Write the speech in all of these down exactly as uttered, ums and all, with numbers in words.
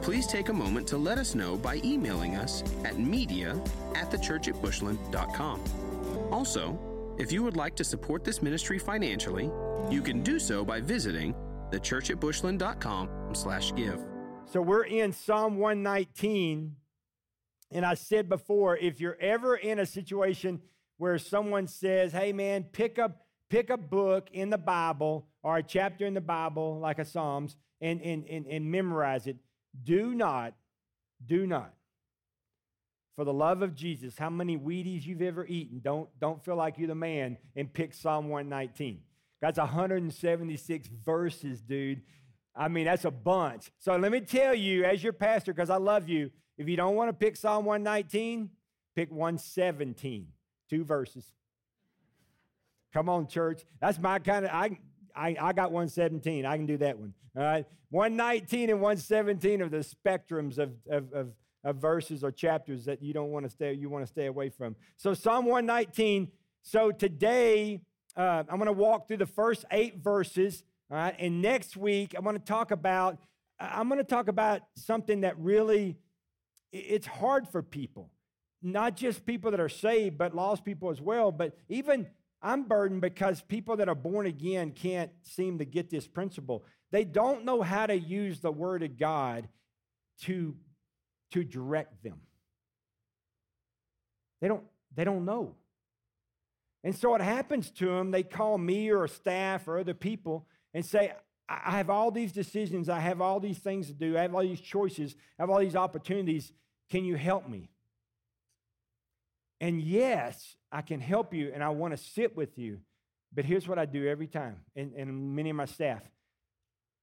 Please take a moment to let us know by emailing us at media at the church at bushland dot com. Also, if you would like to support this ministry financially, you can do so by visiting the church at bushland dot com slash give. So we're in Psalm one nineteen, and I said before, if you're ever in a situation where someone says, hey man, pick up pick a book in the Bible or a chapter in the Bible, like a Psalms, and and and, and memorize it, do not, do not, for the love of Jesus, how many Wheaties you've ever eaten, don't, don't feel like you're the man and pick Psalm one nineteen. That's one hundred seventy-six verses, dude. I mean, that's a bunch. So let me tell you, as your pastor, because I love you, if you don't want to pick Psalm one nineteen, pick one seventeen, two verses. Come on, church. That's my kind of, I I, I got one seventeen. I can do that one. All right. one nineteen and one seventeen are the spectrums of, of, of, of verses or chapters that you don't want to stay, you want to stay away from. So Psalm one nineteen. So today, uh, I'm going to walk through the first eight verses. All right. And next week, I'm going to talk about, I'm going to talk about something that really, it's hard for people, not just people that are saved, but lost people as well. But even I'm burdened because people that are born again can't seem to get this principle. They don't know how to use the Word of God to, to direct them. They don't, they don't know. And so it happens to them. They call me or staff or other people and say, I have all these decisions. I have all these things to do. I have all these choices. I have all these opportunities. Can you help me? And yes, I can help you, and I want to sit with you. But here's what I do every time, and, and many of my staff,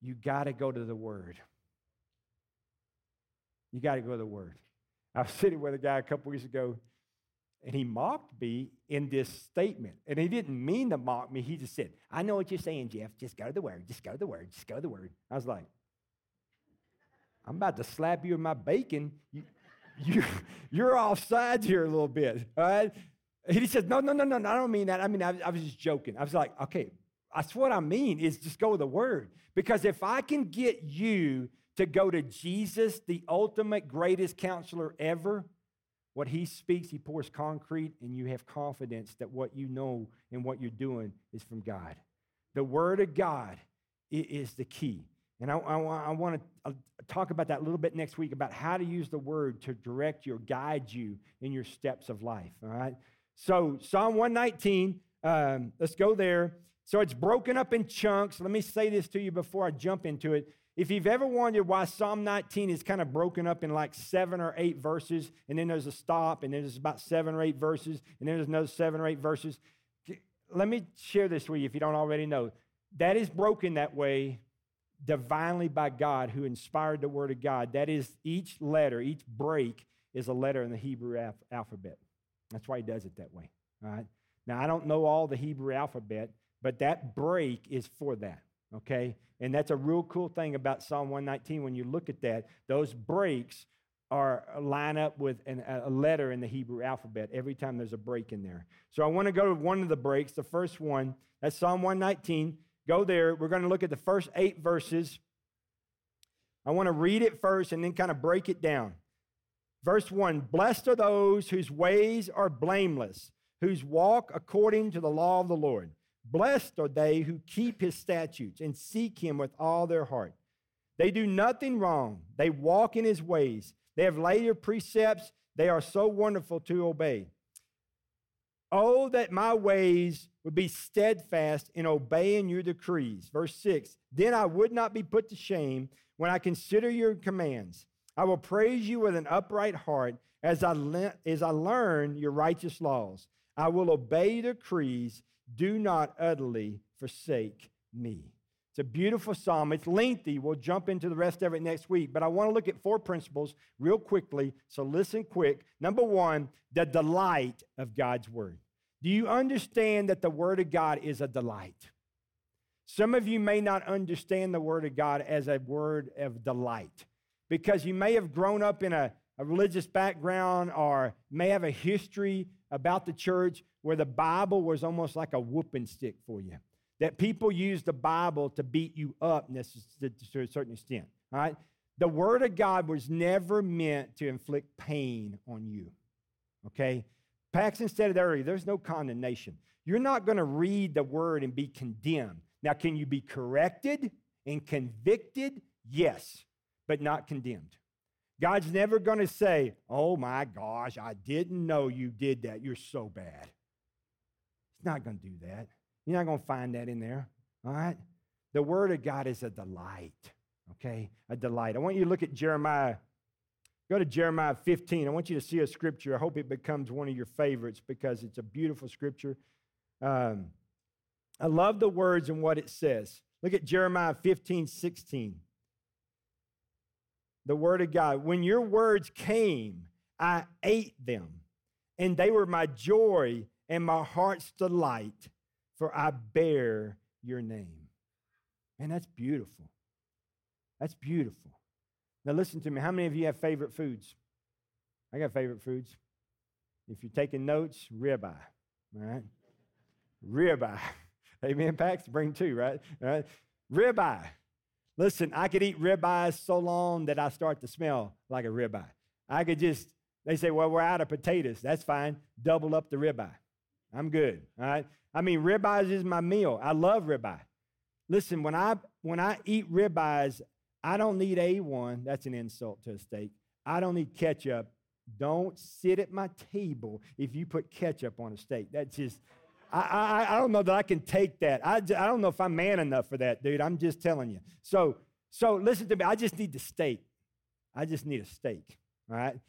you got to go to the Word. You got to go to the Word. I was sitting with a guy a couple weeks ago, and he mocked me in this statement. And he didn't mean to mock me. He just said, I know what you're saying, Jeff. Just go to the Word. Just go to the Word. Just go to the Word. I was like, I'm about to slap you in my bacon. You, You, you're off sides here a little bit, all right? He says, no, no, no, no, I don't mean that. I mean, I, I was just joking. I was like, okay, that's what I mean is just go with the Word. Because if I can get you to go to Jesus, the ultimate greatest counselor ever, what he speaks, he pours concrete, and you have confidence that what you know and what you're doing is from God. The Word of God is the key. And I, I, I want to talk about that a little bit next week, about how to use the Word to direct you or guide you in your steps of life, all right? So Psalm one nineteen, um, let's go there. So it's broken up in chunks. Let me say this to you before I jump into it. If you've ever wondered why Psalm nineteen is kind of broken up in like seven or eight verses, and then there's a stop, and then there's about seven or eight verses, and then there's another seven or eight verses, let me share this with you if you don't already know. That is broken that way divinely by God, who inspired the Word of God. That is, each letter, each break is a letter in the Hebrew alph- alphabet. That's why he does it that way, all right? Now, I don't know all the Hebrew alphabet, but that break is for that, okay? And that's a real cool thing about Psalm one nineteen. When you look at that, those breaks are line up with an, a letter in the Hebrew alphabet every time there's a break in there. So I want to go to one of the breaks, the first one. That's Psalm one nineteen. Go there. We're going to look at the first eight verses. I want to read it first and then kind of break it down. Verse one, blessed are those whose ways are blameless, whose walk according to the law of the Lord. Blessed are they who keep his statutes and seek him with all their heart. They do nothing wrong. They walk in his ways. They have laid your precepts. They are so wonderful to obey. Oh, that my ways would be steadfast in obeying your decrees. Verse six, then I would not be put to shame when I consider your commands. I will praise you with an upright heart as I le- as I learn your righteous laws. I will obey your decrees. Do not utterly forsake me. It's a beautiful psalm. It's lengthy. We'll jump into the rest of it next week. But I want to look at four principles real quickly. So listen quick. Number one, the delight of God's word. Do you understand that the word of God is a delight? Some of you may not understand the word of God as a word of delight because you may have grown up in a, a religious background or may have a history about the church where the Bible was almost like a whooping stick for you, that people use the Bible to beat you up to a certain extent, all right? The word of God was never meant to inflict pain on you, okay? Paxton said it earlier, there's no condemnation. You're not going to read the word and be condemned. Now, can you be corrected and convicted? Yes, but not condemned. God's never going to say, oh my gosh, I didn't know you did that. You're so bad. He's not going to do that. You're not going to find that in there, all right? The word of God is a delight, okay? A delight. I want you to look at Jeremiah. Go to Jeremiah fifteen. I want you to see a scripture. I hope it becomes one of your favorites because it's a beautiful scripture. Um, I love the words and what it says. Look at Jeremiah fifteen, sixteen. The word of God. When your words came, I ate them, and they were my joy and my heart's delight. For I bear your name. Man, that's beautiful. That's beautiful. Now listen to me. How many of you have favorite foods? I got favorite foods. If you're taking notes, ribeye. All right? Ribeye. Amen, Pax? Bring two, right? All right? Ribeye. Listen, I could eat ribeyes so long that I start to smell like a ribeye. I could just, they say, well, we're out of potatoes. That's fine. Double up the ribeye. I'm good, all right? I mean, ribeyes is my meal. I love ribeye. Listen, when I when I eat ribeyes, I don't need A one. That's an insult to a steak. I don't need ketchup. Don't sit at my table if you put ketchup on a steak. That's just, I I, I don't know that I can take that. I, just, I don't know if I'm man enough for that, dude. I'm just telling you. So, so listen to me. I just need the steak. I just need a steak, all right?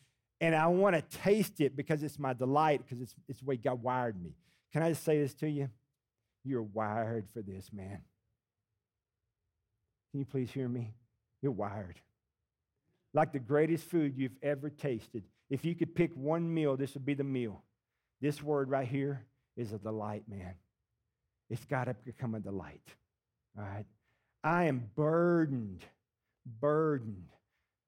And I want to taste it because it's my delight, because it's, it's the way God wired me. Can I just say this to you? You're wired for this, man. Can you please hear me? You're wired. Like the greatest food you've ever tasted. If you could pick one meal, this would be the meal. This word right here is a delight, man. It's got to become a delight, all right? I am burdened, burdened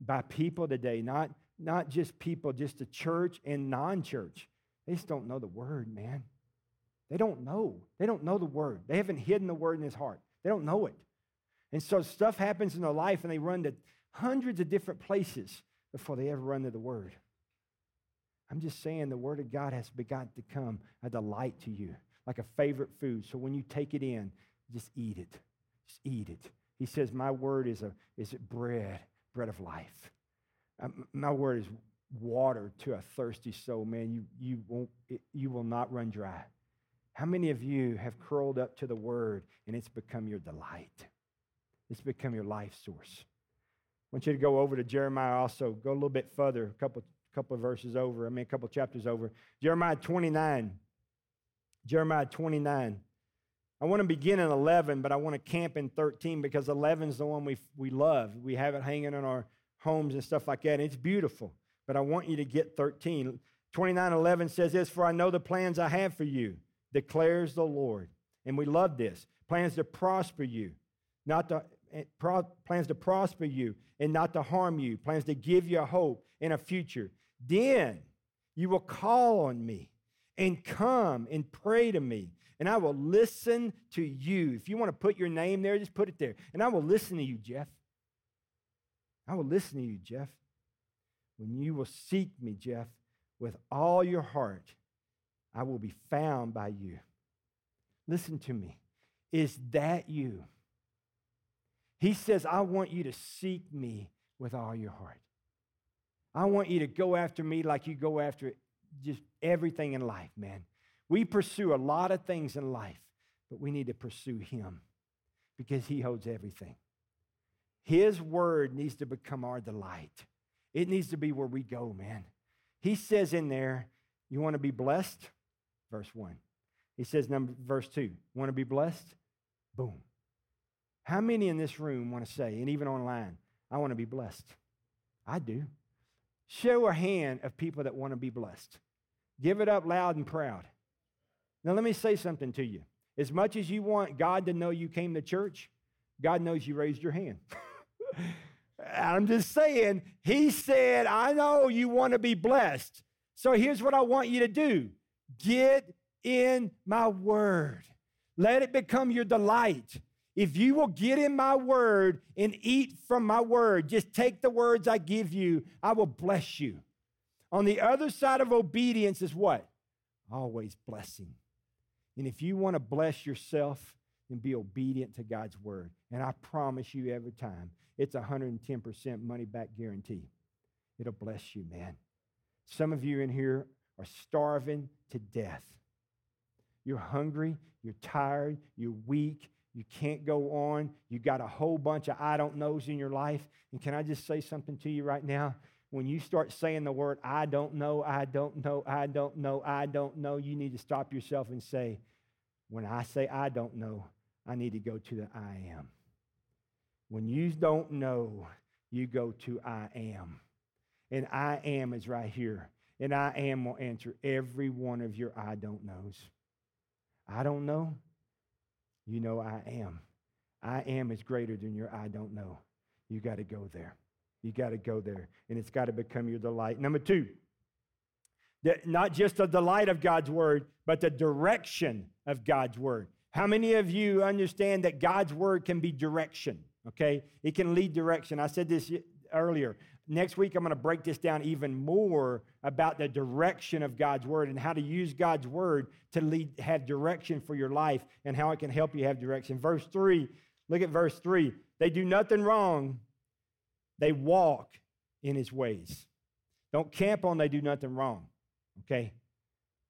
by people today, not Not just people, just the church and non-church. They just don't know the word, man. They don't know. They don't know the word. They haven't hidden the word in his heart. They don't know it. And so stuff happens in their life, and they run to hundreds of different places before they ever run to the word. I'm just saying the word of God has begun to come a delight to you, like a favorite food. So when you take it in, just eat it. Just eat it. He says, my word is a is it bread, bread of life. My word is water to a thirsty soul, man. You, you, won't, you will not run dry. How many of you have curled up to the word and it's become your delight? It's become your life source. I want you to go over to Jeremiah also. Go a little bit further, a couple, couple of verses over. I mean, a couple of chapters over. Jeremiah twenty-nine. Jeremiah twenty-nine. I want to begin in eleven, but I want to camp in thirteen because eleven is the one we we love. We have it hanging on our homes and stuff like that, and it's beautiful. But I want you to get thirteen. twenty-nine eleven says this, for I know the plans I have for you, declares the Lord. And we love this. Plans to prosper you, not to, pro, plans to prosper you and not to harm you. Plans to give you a hope and a future. Then you will call on me and come and pray to me, and I will listen to you. If you want to put your name there, just put it there. And I will listen to you, Jeff. I will listen to you, Jeff. When you will seek me, Jeff, with all your heart, I will be found by you. Listen to me. Is that you? He says, I want you to seek me with all your heart. I want you to go after me like you go after just everything in life, man. We pursue a lot of things in life, but we need to pursue him because he holds everything. His word needs to become our delight. It needs to be where we go, man. He says in there, you want to be blessed? Verse one. He says, number verse two, want to be blessed? Boom. How many in this room want to say, and even online, I want to be blessed? I do. Show a hand of people that want to be blessed. Give it up loud and proud. Now, let me say something to you. As much as you want God to know you came to church, God knows you raised your hand. I'm just saying, he said, I know you want to be blessed. So here's what I want you to do. Get in my word. Let it become your delight. If you will get in my word and eat from my word, just take the words I give you, I will bless you. On the other side of obedience is what? Always blessing. And if you want to bless yourself, then be obedient to God's word. And I promise you every time, it's one hundred ten percent money back guarantee. It'll bless you, man. Some of you in here are starving to death. You're hungry, you're tired, you're weak, you can't go on, you got a whole bunch of I don't knows in your life. And can I just say something to you right now? When you start saying the word, I don't know, I don't know, I don't know, I don't know, you need to stop yourself and say, when I say I don't know, I need to go to the I am. When you don't know, you go to I am. And I am is right here. And I am will answer every one of your I don't knows. I don't know, you know I am. I am is greater than your I don't know. You got to go there. You got to go there. And it's got to become your delight. Number two, that not just the delight of God's word, but the direction of God's word. How many of you understand that God's word can be direction, okay? It can lead direction. I said this earlier. Next week, I'm going to break this down even more about the direction of God's word and how to use God's word to lead, have direction for your life and how it can help you have direction. Verse three, look at verse three. They do nothing wrong. They walk in his ways. Don't camp on they do nothing wrong, okay?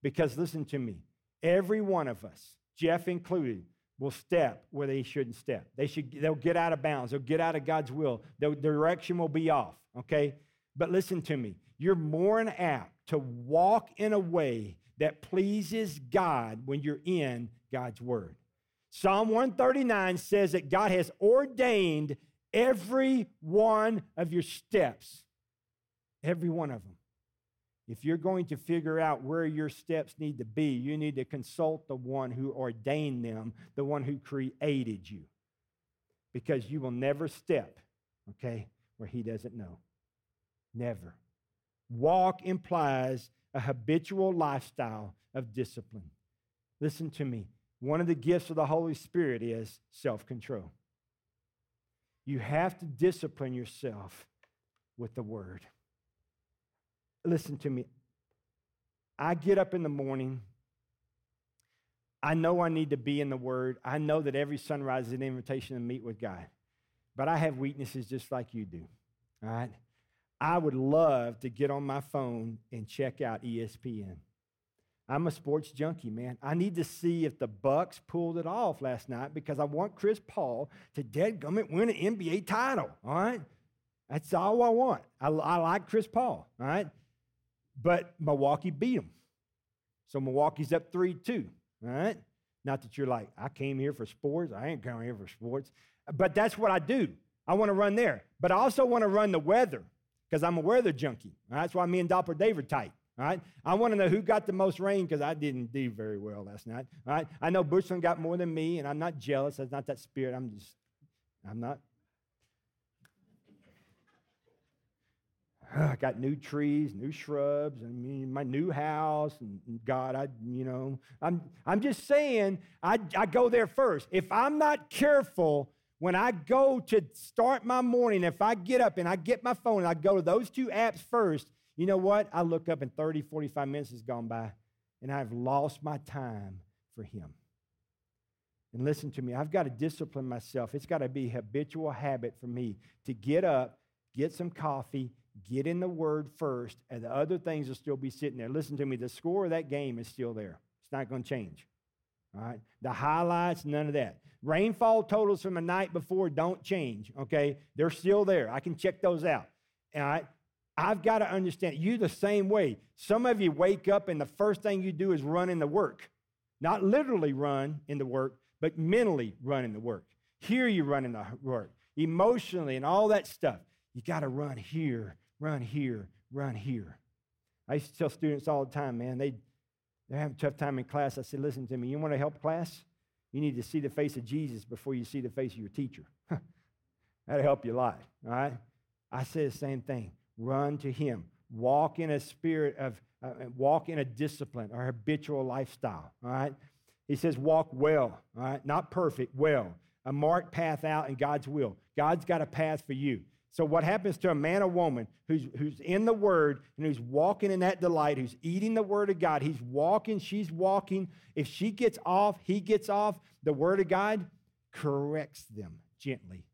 Because listen to me, every one of us, Jeff included, will step where they shouldn't step. They should, they'll get out of bounds. They'll get out of God's will. Their direction will be off, okay? But listen to me. You're more than apt to walk in a way that pleases God when you're in God's word. Psalm one thirty-nine says that God has ordained every one of your steps, every one of them. If you're going to figure out where your steps need to be, you need to consult the one who ordained them, the one who created you, because you will never step, okay, where he doesn't know. Never. Walk implies a habitual lifestyle of discipline. Listen to me. One of the gifts of the Holy Spirit is self-control. You have to discipline yourself with the word. Listen to me. I get up in the morning. I know I need to be in the word. I know that every sunrise is an invitation to meet with God. But I have weaknesses just like you do, all right? I would love to get on my phone and check out E S P N. I'm a sports junkie, man. I need to see if the Bucks pulled it off last night because I want Chris Paul to dadgummit win an N B A title, all right? That's all I want. I, I like Chris Paul, all right? But Milwaukee beat them. So Milwaukee's up three two, all right? Not that you're like, I came here for sports. I ain't coming here for sports. But that's what I do. I want to run there. But I also want to run the weather because I'm a weather junkie. All right? That's why me and Doppler Dave are tight, all right? I want to know who got the most rain because I didn't do very well last night, all right? I know Bushland got more than me, and I'm not jealous. That's not that spirit. I'm just, I'm not. I got new trees, new shrubs, and my new house, and God, I, you know, I'm I'm just saying, I, I go there first. If I'm not careful, when I go to start my morning, if I get up and I get my phone and I go to those two apps first, you know what? I look up and thirty, forty-five minutes has gone by, and I've lost my time for him. And listen to me, I've got to discipline myself. It's got to be a habitual habit for me to get up, get some coffee, get in the word first, and the other things will still be sitting there. Listen to me, the score of that game is still there. It's not going to change, all right? The highlights, none of that. Rainfall totals from the night before don't change, okay? They're still there. I can check those out, all right? I've got to understand, you the same way. Some of you wake up, and the first thing you do is run into work. Not literally run into work, but mentally run into work. Here you run in the Word, emotionally and all that stuff. You got to run here, run here, run here. I used to tell students all the time, man, they, they're having a tough time in class. I said, listen to me, you want to help class? You need to see the face of Jesus before you see the face of your teacher. That'll help you a lot, all right? I say the same thing. Run to Him. Walk in a spirit of, uh, walk in a discipline or habitual lifestyle, all right? He says walk well, all right? Not perfect, well. A marked path out in God's will. God's got a path for you. So what happens to a man or woman who's, who's in the Word and who's walking in that delight, who's eating the Word of God, he's walking, she's walking. If she gets off, he gets off, the Word of God corrects them gently.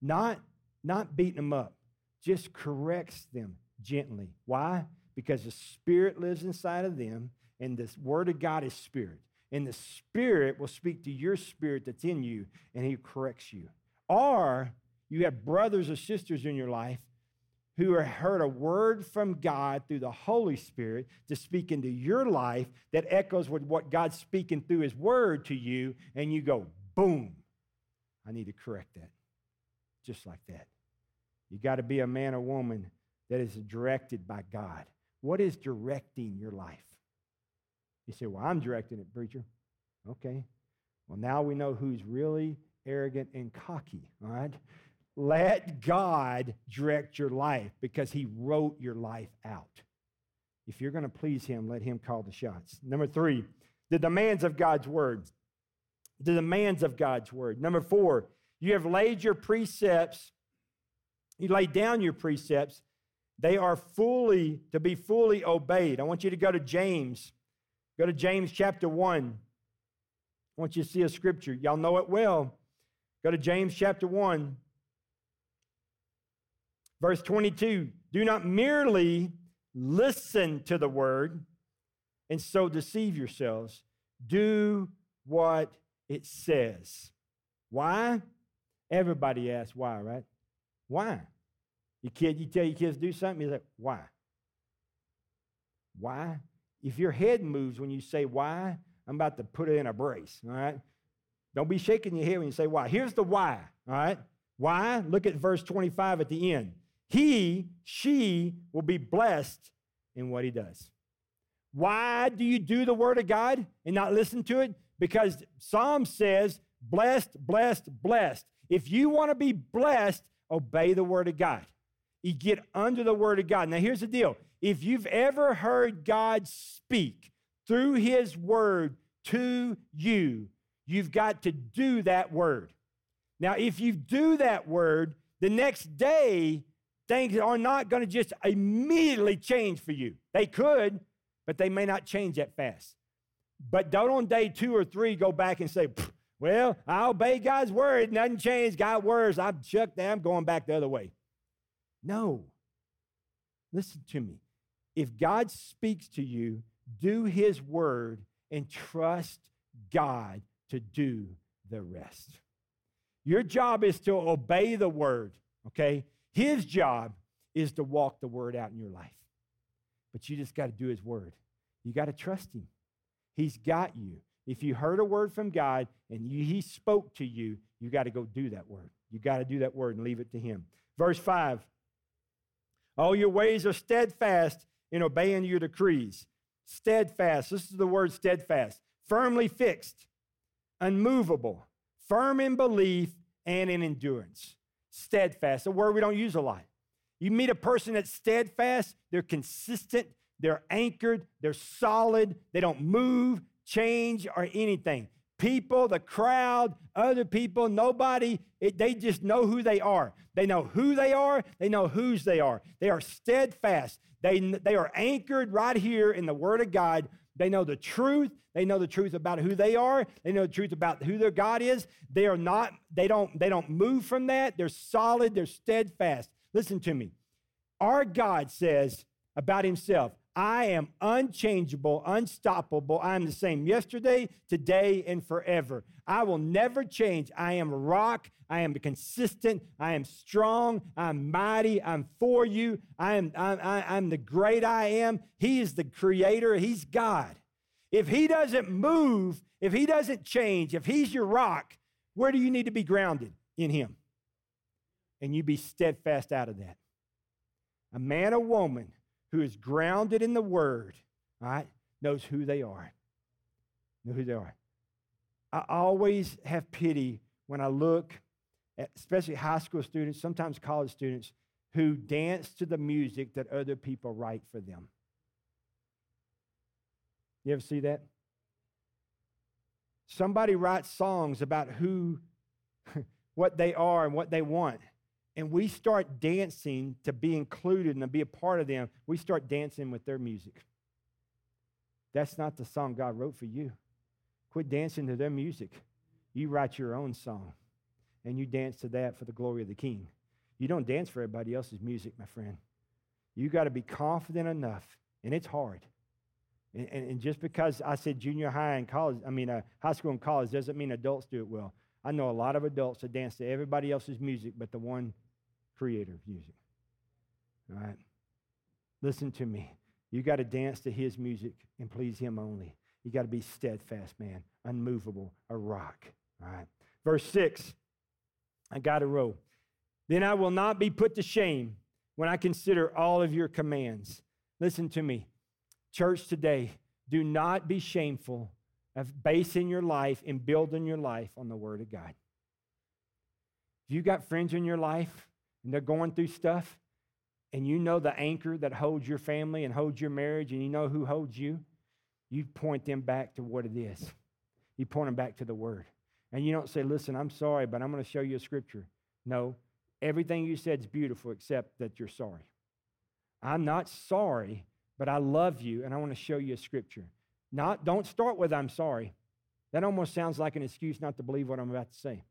Not, not beating them up, just corrects them gently. Why? Because the Spirit lives inside of them, and the Word of God is Spirit. And the Spirit will speak to your spirit that's in you, and He corrects you. Or you have brothers or sisters in your life who have heard a word from God through the Holy Spirit to speak into your life that echoes with what God's speaking through His Word to you, and you go, boom, I need to correct that. Just like that. You got to be a man or woman that is directed by God. What is directing your life? You say, well, I'm directing it, preacher. Okay. Well, now we know who's really arrogant and cocky, all right? Let God direct your life because He wrote your life out. If you're going to please Him, let Him call the shots. Number three, the demands of God's Word. The demands of God's Word. Number four, you have laid your precepts, you lay down your precepts. They are fully, to be fully obeyed. I want you to go to James. Go to James chapter one. I want you to see a scripture. Y'all know it well. Go to James chapter one, verse twenty-two. Do not merely listen to the word and so deceive yourselves. Do what it says. Why? Everybody asks why, right? Why? You kid, you tell your kids to do something, you say, why? Why? If your head moves when you say why, I'm about to put it in a brace, all right? Don't be shaking your head when you say why. Here's the why, all right? Why? Look at verse twenty-five at the end. He, she will be blessed in what he does. Why do you do the word of God and not listen to it? Because Psalm says, blessed, blessed, blessed. If you want to be blessed, obey the word of God. You get under the word of God. Now, here's the deal. If you've ever heard God speak through his word to you, you've got to do that word. Now, if you do that word, the next day, things are not going to just immediately change for you. They could, but they may not change that fast. But don't on day two or three go back and say, well, I obey God's word. Nothing changed. God's words. I'm shook down. I'm going back the other way. No. Listen to me. If God speaks to you, do his word and trust God to do the rest. Your job is to obey the word, okay? His job is to walk the word out in your life. But you just got to do his word. You got to trust him. He's got you. If you heard a word from God and you, he spoke to you, you got to go do that word. You got to do that word and leave it to him. Verse five, all your ways are steadfast in obeying your decrees. Steadfast. This is the word steadfast. Firmly fixed, unmovable, firm in belief and in endurance. Steadfast, a word we don't use a lot. You meet a person that's steadfast, they're consistent, they're anchored, they're solid, they don't move, change, or anything. People, the crowd, other people, nobody, it, they just know who they are. They know who they are. They know whose they are. They are steadfast. They, they are anchored right here in the Word of God. They know the truth. They know the truth about who they are. They know the truth about who their God is. They are not, they don't, they don't move from that. They're solid. They're steadfast. Listen to me. Our God says about himself, I am unchangeable, unstoppable. I am the same yesterday, today, and forever. I will never change. I am a rock. I am consistent. I am strong. I'm mighty. I'm for you. I am, I'm, I'm the great I am. He is the creator. He's God. If he doesn't move, if he doesn't change, if he's your rock, Where do you need to be grounded? In him. And you be steadfast out of that. A man or woman who is grounded in the word, all right, knows who they are. Know who they are. I always have pity when I look at especially high school students, sometimes college students, who dance to the music that other people write for them. You ever see that? Somebody writes songs about who, what they are and what they want, and we start dancing to be included and to be a part of them. We start dancing with their music. That's not the song God wrote for you. Quit dancing to their music. You write your own song, and you dance to that for the glory of the King. You don't dance for everybody else's music, my friend. You got to be confident enough, and it's hard. And, and, and just because I said junior high and college, I mean uh, high school and college doesn't mean adults do it well. I know a lot of adults that dance to everybody else's music but the one creator of music. All right? Listen to me. You got to dance to his music and please him only. You got to be steadfast, man, unmovable, a rock. All right? Verse six, I got to roll. Then I will not be put to shame when I consider all of your commands. Listen to me. Church today, do not be shameful of basing your life and building your life on the Word of God. If you got friends in your life and they're going through stuff and you know the anchor that holds your family and holds your marriage and you know who holds you, you point them back to what it is. You point them back to the Word. And you don't say, listen, I'm sorry, but I'm going to show you a scripture. No, everything you said is beautiful except that you're sorry. I'm not sorry, but I love you, and I want to show you a scripture. Not, don't start with, I'm sorry. That almost sounds like an excuse not to believe what I'm about to say.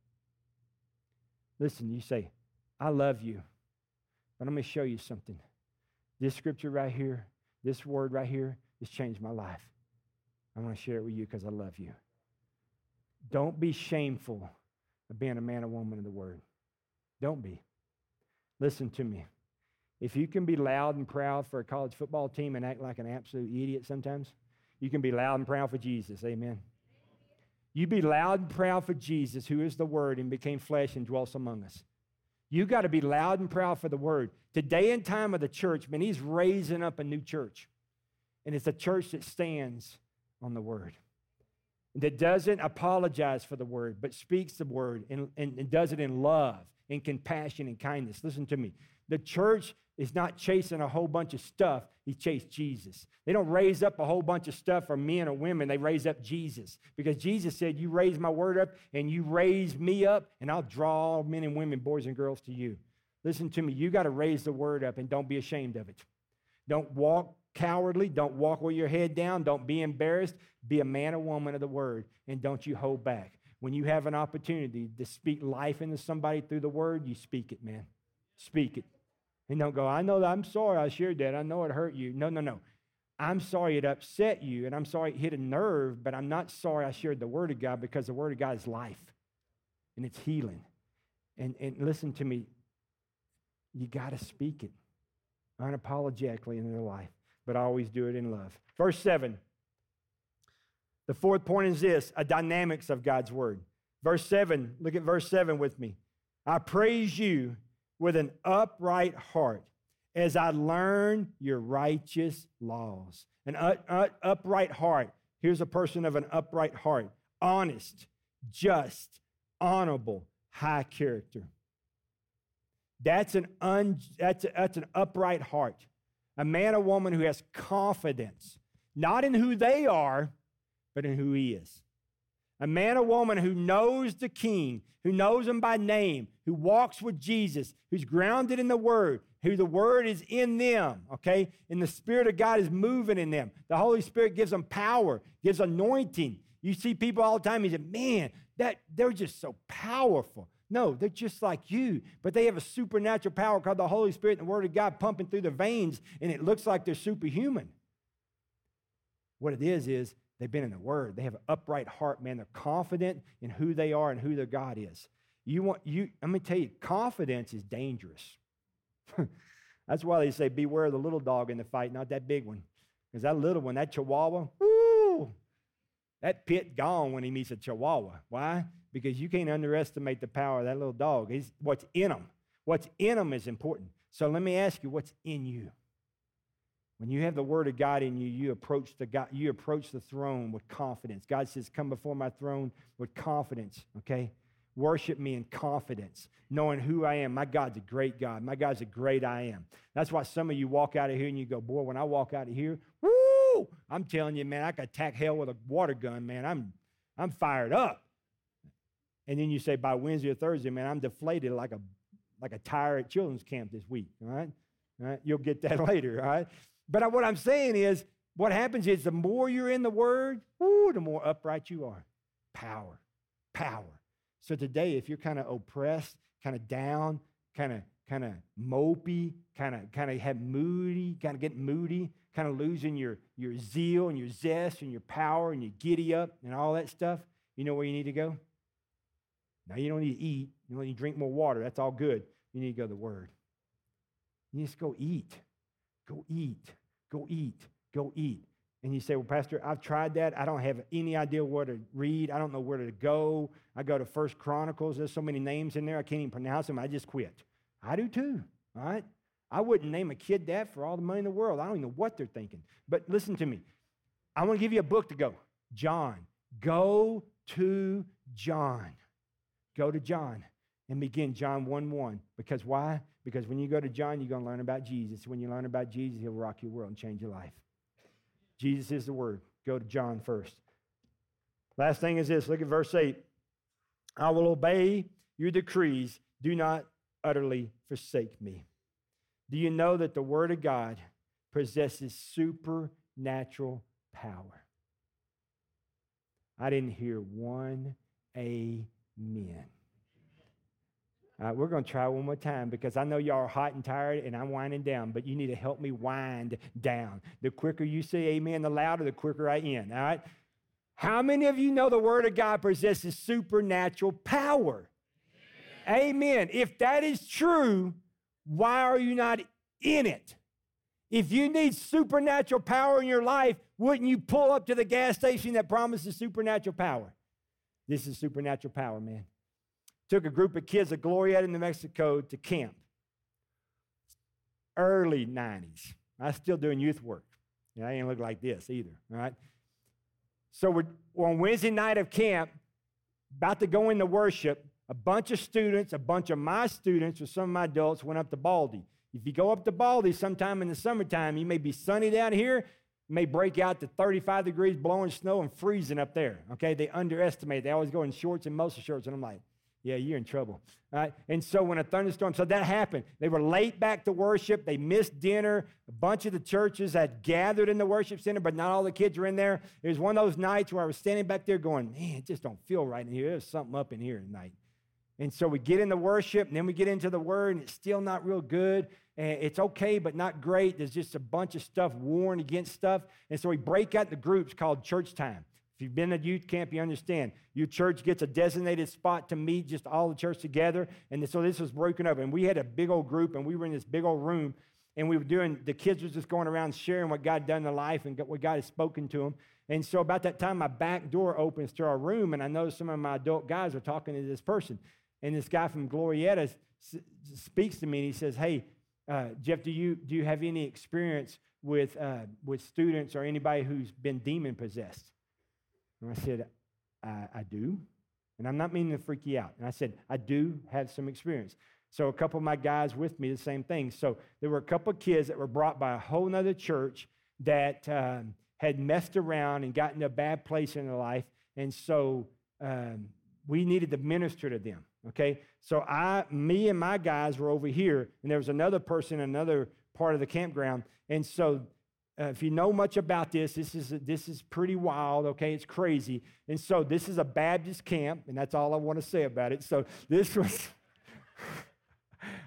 Listen, you say, I love you, but I'm going to show you something. This scripture right here, this word right here, has changed my life. I want to share it with you because I love you. Don't be shameful of being a man or woman of the word. Don't be. Listen to me. If you can be loud and proud for a college football team and act like an absolute idiot sometimes, you can be loud and proud for Jesus. Amen. You be loud and proud for Jesus, who is the Word and became flesh and dwells among us. You got to be loud and proud for the Word. Today and time of the church, man, he's raising up a new church. And it's a church that stands on the Word, that doesn't apologize for the Word, but speaks the Word and, and, and does it in love and compassion and kindness. Listen to me. The church is not chasing a whole bunch of stuff. He chased Jesus. They don't raise up a whole bunch of stuff for men or women. They raise up Jesus, because Jesus said, you raise my word up and you raise me up, and I'll draw men and women, boys and girls to you. Listen to me. You got to raise the word up, and don't be ashamed of it. Don't walk cowardly. Don't walk with your head down. Don't be embarrassed. Be a man or woman of the word, and don't you hold back. When you have an opportunity to speak life into somebody through the word, you speak it, man. Speak it. And don't go, I know that I'm sorry I shared that. I know it hurt you. No, no, no. I'm sorry it upset you, and I'm sorry it hit a nerve, but I'm not sorry I shared the Word of God, because the Word of God is life, and it's healing. And, and listen to me. You got to speak it unapologetically in your life, but always do it in love. Verse seven. The fourth point is this, a dynamics of God's Word. Verse seven. Look at verse seven with me. I praise you with an upright heart, as I learn your righteous laws. An u- u- upright heart. Here's a person of an upright heart. Honest, just, honorable, high character. That's an, un- that's a, that's an upright heart. A man or woman who has confidence, not in who they are, but in who he is. A man or woman who knows the King, who knows him by name, who walks with Jesus, who's grounded in the Word, who the Word is in them, okay? And the Spirit of God is moving in them. The Holy Spirit gives them power, gives anointing. You see people all the time, you say, man, that, they're just so powerful. No, they're just like you, but they have a supernatural power called the Holy Spirit and the Word of God pumping through their veins, and it looks like they're superhuman. What it is is, they've been in the Word. They have an upright heart, man. They're confident in who they are and who their God is. You want you? I'm going to tell you, confidence is dangerous. That's why they say, beware of the little dog in the fight, not that big one. Because that little one, that chihuahua, woo, That pit gone when he meets a Chihuahua. Why? Because you can't underestimate the power of that little dog. He's, what's in him. What's in him is important. So let me ask you, what's in you? When you have the word of God in you, you approach the God, you approach the throne with confidence. God says, come before my throne with confidence, okay? Worship me in confidence, knowing who I am. My God's a great God. My God's a great I am. That's why some of you walk out of here and you go, boy, when I walk out of here, woo! I'm telling you, man, I could attack hell with a water gun, man. I'm, I'm fired up. And then you say, by Wednesday or Thursday, man, I'm deflated like a, like a tire at children's camp this week, all right? All right? You'll get that later, all right? But what I'm saying is, what happens is the more you're in the Word, woo, the more upright you are. Power, power. So today, if you're kind of oppressed, kind of down, kind of kind of mopey, kind of kind of have moody, kind of getting moody, kind of losing your, your zeal and your zest and your power and your giddy up and all that stuff, you know where you need to go? Now, you don't need to eat. You don't need to drink more water. That's all good. You need to go to the Word. You just go eat. Go eat. Go eat. Go eat. And you say, well, Pastor, I've tried that. I don't have any idea where to read. I don't know where to go. I go to First Chronicles. There's so many names in there. I can't even pronounce them. I just quit. I do too, all right? I wouldn't name a kid that for all the money in the world. I don't even know what they're thinking. But listen to me. I want to give you a book to go. John. Go to John. Go to John and begin John one one. Because why? Because when you go to John, you're going to learn about Jesus. When you learn about Jesus, he'll rock your world and change your life. Jesus is the Word. Go to John first. Last thing is this. Look at verse eight. I will obey your decrees. Do not utterly forsake me. Do you know that the Word of God possesses supernatural power? I didn't hear one amen. All right, we're going to try one more time because I know y'all are hot and tired and I'm winding down, but you need to help me wind down. The quicker you say amen, the louder, the quicker I end, all right? How many of you know the Word of God possesses supernatural power? Amen. Amen. If that is true, why are you not in it? If you need supernatural power in your life, wouldn't you pull up to the gas station that promises supernatural power? This is supernatural power, man. Took a group of kids at Glorieta, New Mexico to camp. Early nineties. I was still doing youth work. And I didn't look like this either, all right? So we're, we're on Wednesday night of camp, about to go into worship. A bunch of students, a bunch of my students, or some of my adults went up to Baldy. If you go up to Baldy sometime in the summertime, you may be sunny down here, may break out to thirty-five degrees, blowing snow and freezing up there, okay? They underestimate. They always go in shorts and muscle shirts, and I'm like, yeah, you're in trouble. All right? And so when a thunderstorm, so that happened. They were late back to worship. They missed dinner. A bunch of the churches had gathered in the worship center, but not all the kids were in there. It was one of those nights where I was standing back there going, man, it just don't feel right in here. There's something up in here tonight. And so we get into worship, and then we get into the Word, and it's still not real good. And it's okay, but not great. There's just a bunch of stuff, warring against stuff. And so we break out the groups called church time. If you've been at youth camp, you understand. Your church gets a designated spot to meet, just all the church together. And so this was broken up. And we had a big old group, and we were in this big old room. And we were doing, the kids were just going around sharing what God done in their life and what God has spoken to them. And so about that time, my back door opens to our room, and I noticed some of my adult guys were talking to this person. And this guy from Glorieta speaks to me, and he says, hey, uh, Jeff, do you do you have any experience with uh, with students or anybody who's been demon-possessed? And I said, I, I do. And I'm not meaning to freak you out. And I said, I do have some experience. So a couple of my guys with me, the same thing. So there were a couple of kids that were brought by a whole nother church that um, had messed around and gotten to a bad place in their life. And so um, we needed to minister to them, okay? So I, me and my guys were over here, and there was another person in another part of the campground. And so Uh, if you know much about this, this is this is pretty wild, okay? It's crazy. And so this is a Baptist camp, and that's all I want to say about it. So this was,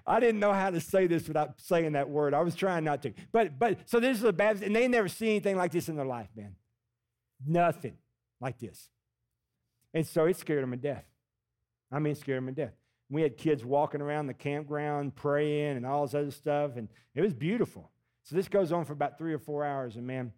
I didn't know how to say this without saying that word. I was trying not to. But but so this is a Baptist, and they never see anything like this in their life, man. Nothing like this. And so it scared them to death. I mean, it scared them to death. We had kids walking around the campground, praying, and all this other stuff, and it was beautiful. So this goes on for about three or four hours, and man,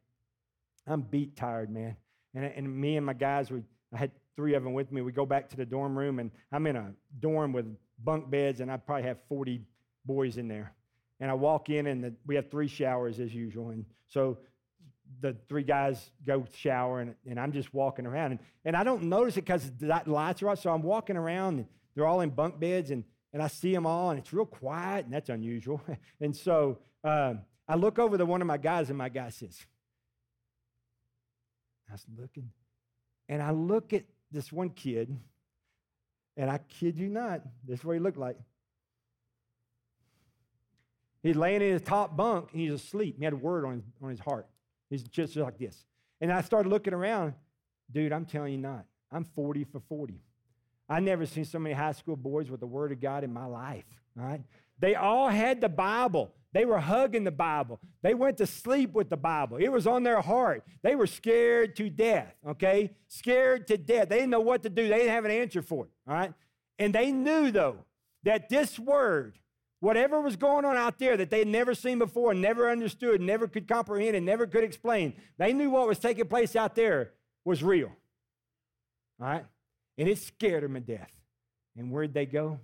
I'm beat tired, man. And, and me and my guys, we I had three of them with me. We go back to the dorm room, and I'm in a dorm with bunk beds, and I probably have forty boys in there. And I walk in, and the, we have three showers as usual. And so the three guys go shower, and, and I'm just walking around. And, and I don't notice it because the lights are out, so I'm walking around, and they're all in bunk beds, and, and I see them all, and it's real quiet, and that's unusual. And so um, I look over to one of my guys, and my guy says, I was looking, and I look at this one kid, and I kid you not, this is what he looked like. He's laying in his top bunk, and he's asleep. He had a word on his, on his heart. He's just like this. And I started looking around. Dude, I'm telling you not. I'm forty for forty. I never seen so many high school boys with the Word of God in my life. All right? They all had the Bible. They were hugging the Bible. They went to sleep with the Bible. It was on their heart. They were scared to death, okay? Scared to death. They didn't know what to do. They didn't have an answer for it, all right? And they knew, though, that this word, whatever was going on out there that they had never seen before, never understood, never could comprehend, and never could explain, they knew what was taking place out there was real, all right? And it scared them to death. And where'd they go?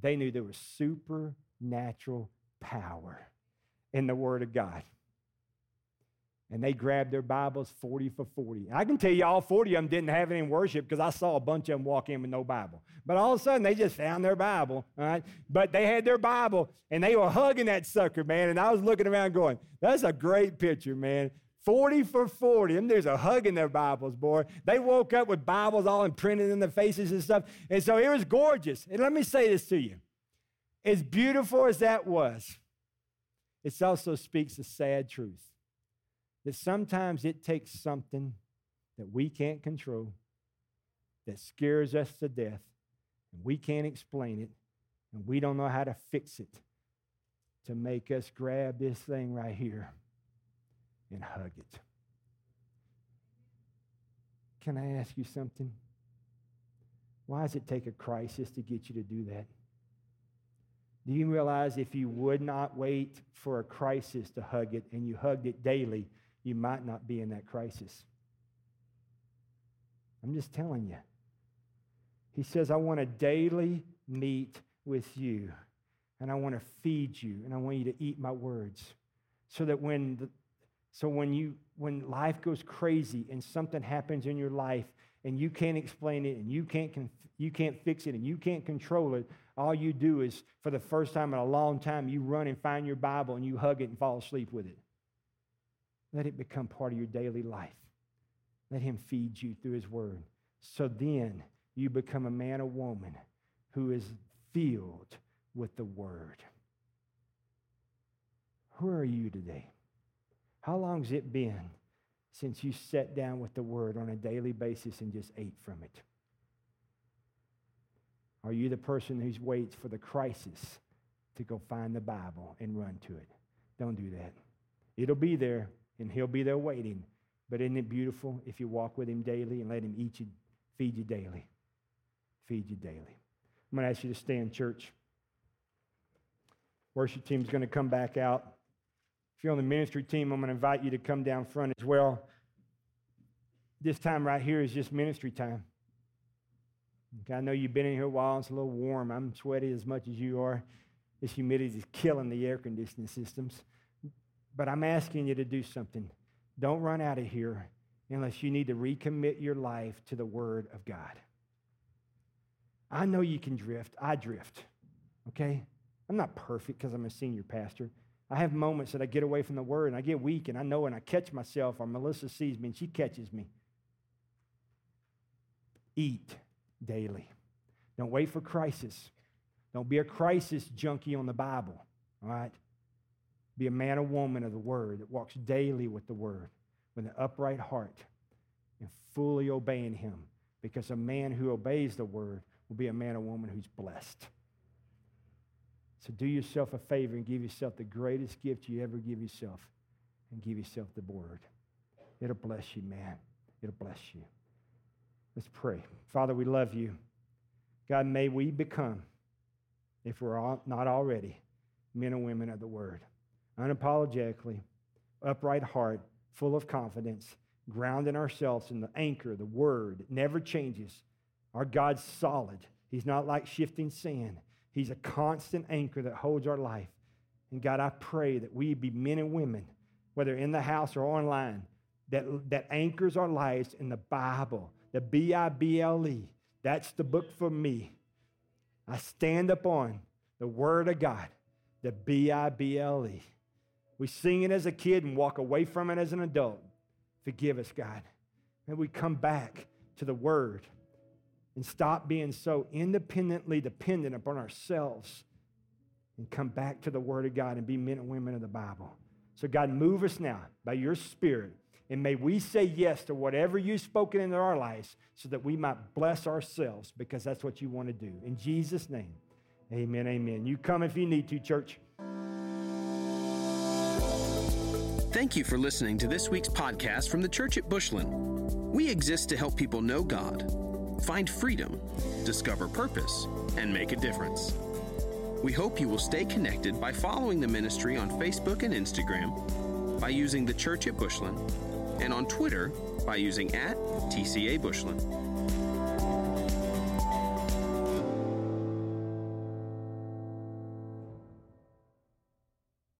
They knew there was supernatural power in the Word of God. And they grabbed their Bibles forty for forty. I can tell you all forty of them didn't have it in worship because I saw a bunch of them walk in with no Bible. But all of a sudden, they just found their Bible, all right? But they had their Bible, and they were hugging that sucker, man. And I was looking around going, that's a great picture, man. forty for forty. Them dudes are hugging their Bibles, boy. They woke up with Bibles all imprinted in their faces and stuff. And so it was gorgeous. And let me say this to you. As beautiful as that was, it also speaks a sad truth that sometimes it takes something that we can't control, that scares us to death, and we can't explain it, and we don't know how to fix it, to make us grab this thing right here and hug it. Can I ask you something? Why does it take a crisis to get you to do that? Do you realize if you would not wait for a crisis to hug it and you hugged it daily, you might not be in that crisis? I'm just telling you. He says, I want to daily meet with you, and I want to feed you, and I want you to eat my words, so that when the, so when you when life goes crazy and something happens in your life and you can't explain it and you can't you can't fix it and you can't control it, all you do is, for the first time in a long time, you run and find your Bible and you hug it and fall asleep with it. Let it become part of your daily life. Let him feed you through his word. So then you become a man or woman who is filled with the word. Who are you today? How long has it been since you sat down with the word on a daily basis and just ate from it? Are you the person who waits for the crisis to go find the Bible and run to it? Don't do that. It'll be there, and he'll be there waiting. But isn't it beautiful if you walk with him daily and let him eat you, feed you daily? Feed you daily. I'm going to ask you to stand, church. Worship team's going to come back out. If you're on the ministry team, I'm going to invite you to come down front as well. This time right here is just ministry time. Okay, I know you've been in here a while. And it's a little warm. I'm sweaty as much as you are. This humidity is killing the air conditioning systems. But I'm asking you to do something. Don't run out of here unless you need to recommit your life to the Word of God. I know you can drift. I drift. Okay? I'm not perfect because I'm a senior pastor. I have moments that I get away from the Word, and I get weak, and I know, and I catch myself, or Melissa sees me, and she catches me. Eat daily. Don't wait for crisis. Don't be a crisis junkie on the Bible, all right? Be a man or woman of the Word that walks daily with the Word, with an upright heart, and fully obeying Him, because a man who obeys the Word will be a man or woman who's blessed. So do yourself a favor and give yourself the greatest gift you ever give yourself, and give yourself the Word. It'll bless you, man. It'll bless you. Let's pray. Father, we love you. God, may we become, if we're all, not already, men and women of the Word, unapologetically, upright heart, full of confidence, grounding ourselves in the anchor, the word. It never changes. Our God's solid. He's not like shifting sand. He's a constant anchor that holds our life. And God, I pray that we be men and women, whether in the house or online, that, that anchors our lives in the Bible, the B I B L E. That's the book for me. I stand upon the Word of God, the B I B L E. We sing it as a kid and walk away from it as an adult. Forgive us, God. And we come back to the Word and stop being so independently dependent upon ourselves and come back to the Word of God and be men and women of the Bible. So God, move us now by your Spirit, and may we say yes to whatever you've spoken into our lives so that we might bless ourselves, because that's what you want to do. In Jesus' name, amen, amen. You come if you need to, church. Thank you for listening to this week's podcast from The Church at Bushland. We exist to help people know God, find freedom, discover purpose, and make a difference. We hope you will stay connected by following the ministry on Facebook and Instagram, by using The Church at Bushland, and on Twitter by using at T C A Bushland.